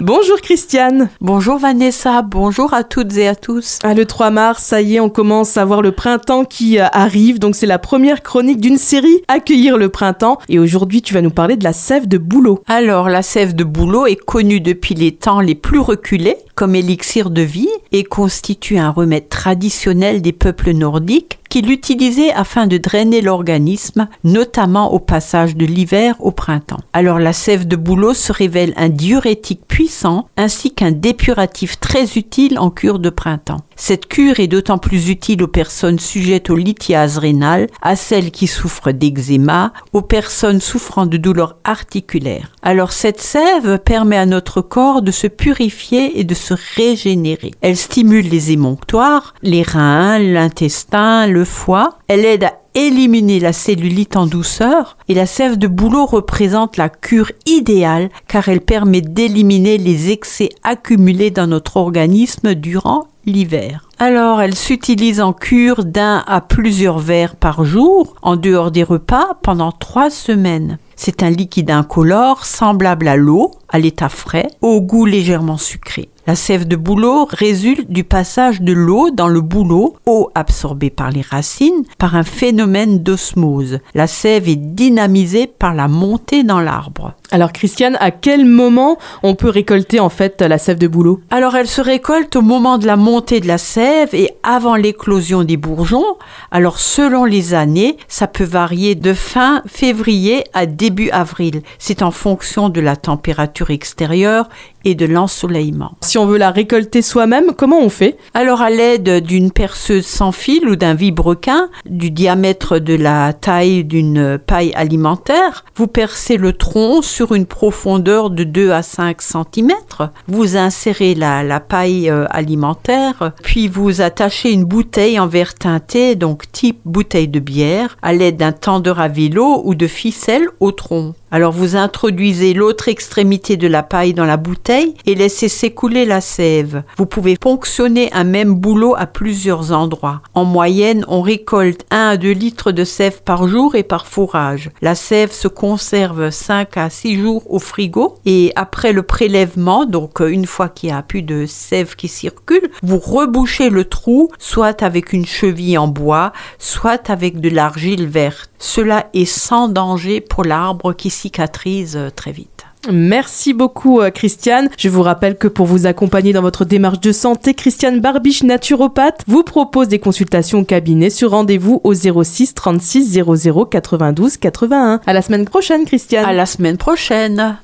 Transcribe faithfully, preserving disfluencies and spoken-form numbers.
Bonjour Christiane. Bonjour Vanessa, bonjour à toutes et à tous. Ah, le trois mars, ça y est, on commence à voir le printemps qui arrive, donc c'est la première chronique d'une série, Accueillir le printemps. Et aujourd'hui, tu vas nous parler de la sève de bouleau. Alors, la sève de bouleau est connue depuis les temps les plus reculés comme élixir de vie et constitue un remède traditionnel des peuples nordiques qui l'utilisait afin de drainer l'organisme, notamment au passage de l'hiver au printemps. Alors la sève de bouleau se révèle un diurétique puissant ainsi qu'un dépuratif très utile en cure de printemps. Cette cure est d'autant plus utile aux personnes sujettes aux lithiases rénales, à celles qui souffrent d'eczéma, aux personnes souffrant de douleurs articulaires. Alors cette sève permet à notre corps de se purifier et de se régénérer. Elle stimule les émonctoires, les reins, l'intestin, le foie. Elle aide à éliminer la cellulite en douceur et la sève de bouleau représente la cure idéale car elle permet d'éliminer les excès accumulés dans notre organisme durant l'hiver. Alors, elle s'utilise en cure d'un à plusieurs verres par jour, en dehors des repas, pendant trois semaines. C'est un liquide incolore, semblable à l'eau, à l'état frais, au goût légèrement sucré. La sève de bouleau résulte du passage de l'eau dans le bouleau, eau absorbée par les racines, par un phénomène d'osmose. La sève est dynamisée par la montée dans l'arbre. Alors Christiane, à quel moment on peut récolter en fait la sève de bouleau ? Alors elle se récolte au moment de la montée de la sève et avant l'éclosion des bourgeons. Alors selon les années, ça peut varier de fin février à début avril. C'est en fonction de la température extérieure et de l'ensoleillement. Si on veut la récolter soi-même, comment on fait ? Alors à l'aide d'une perceuse sans fil ou d'un vibrequin, du diamètre de la taille d'une paille alimentaire, vous percez le tronc sur une profondeur de deux à cinq centimètres. Vous insérez la, la paille alimentaire, puis vous attachez une bouteille en verre teinté, donc type bouteille de bière, à l'aide d'un tendeur à vélo ou de ficelle au tronc. Alors vous introduisez l'autre extrémité de la paille dans la bouteille et laissez s'écouler la sève. Vous pouvez ponctionner un même bouleau à plusieurs endroits. En moyenne, on récolte un à deux litres de sève par jour et par fourrage. La sève se conserve cinq à six jours au frigo et après le prélèvement, donc une fois qu'il n'y a plus de sève qui circule, vous rebouchez le trou soit avec une cheville en bois, soit avec de l'argile verte. Cela est sans danger pour l'arbre qui cicatrise très vite. Merci beaucoup Christiane. Je vous rappelle que pour vous accompagner dans votre démarche de santé, Christiane Barbiche, naturopathe, vous propose des consultations au cabinet sur rendez-vous au zéro six trente-six zéro zéro quatre-vingt-douze quatre-vingt-un. À la semaine prochaine Christiane. À la semaine prochaine.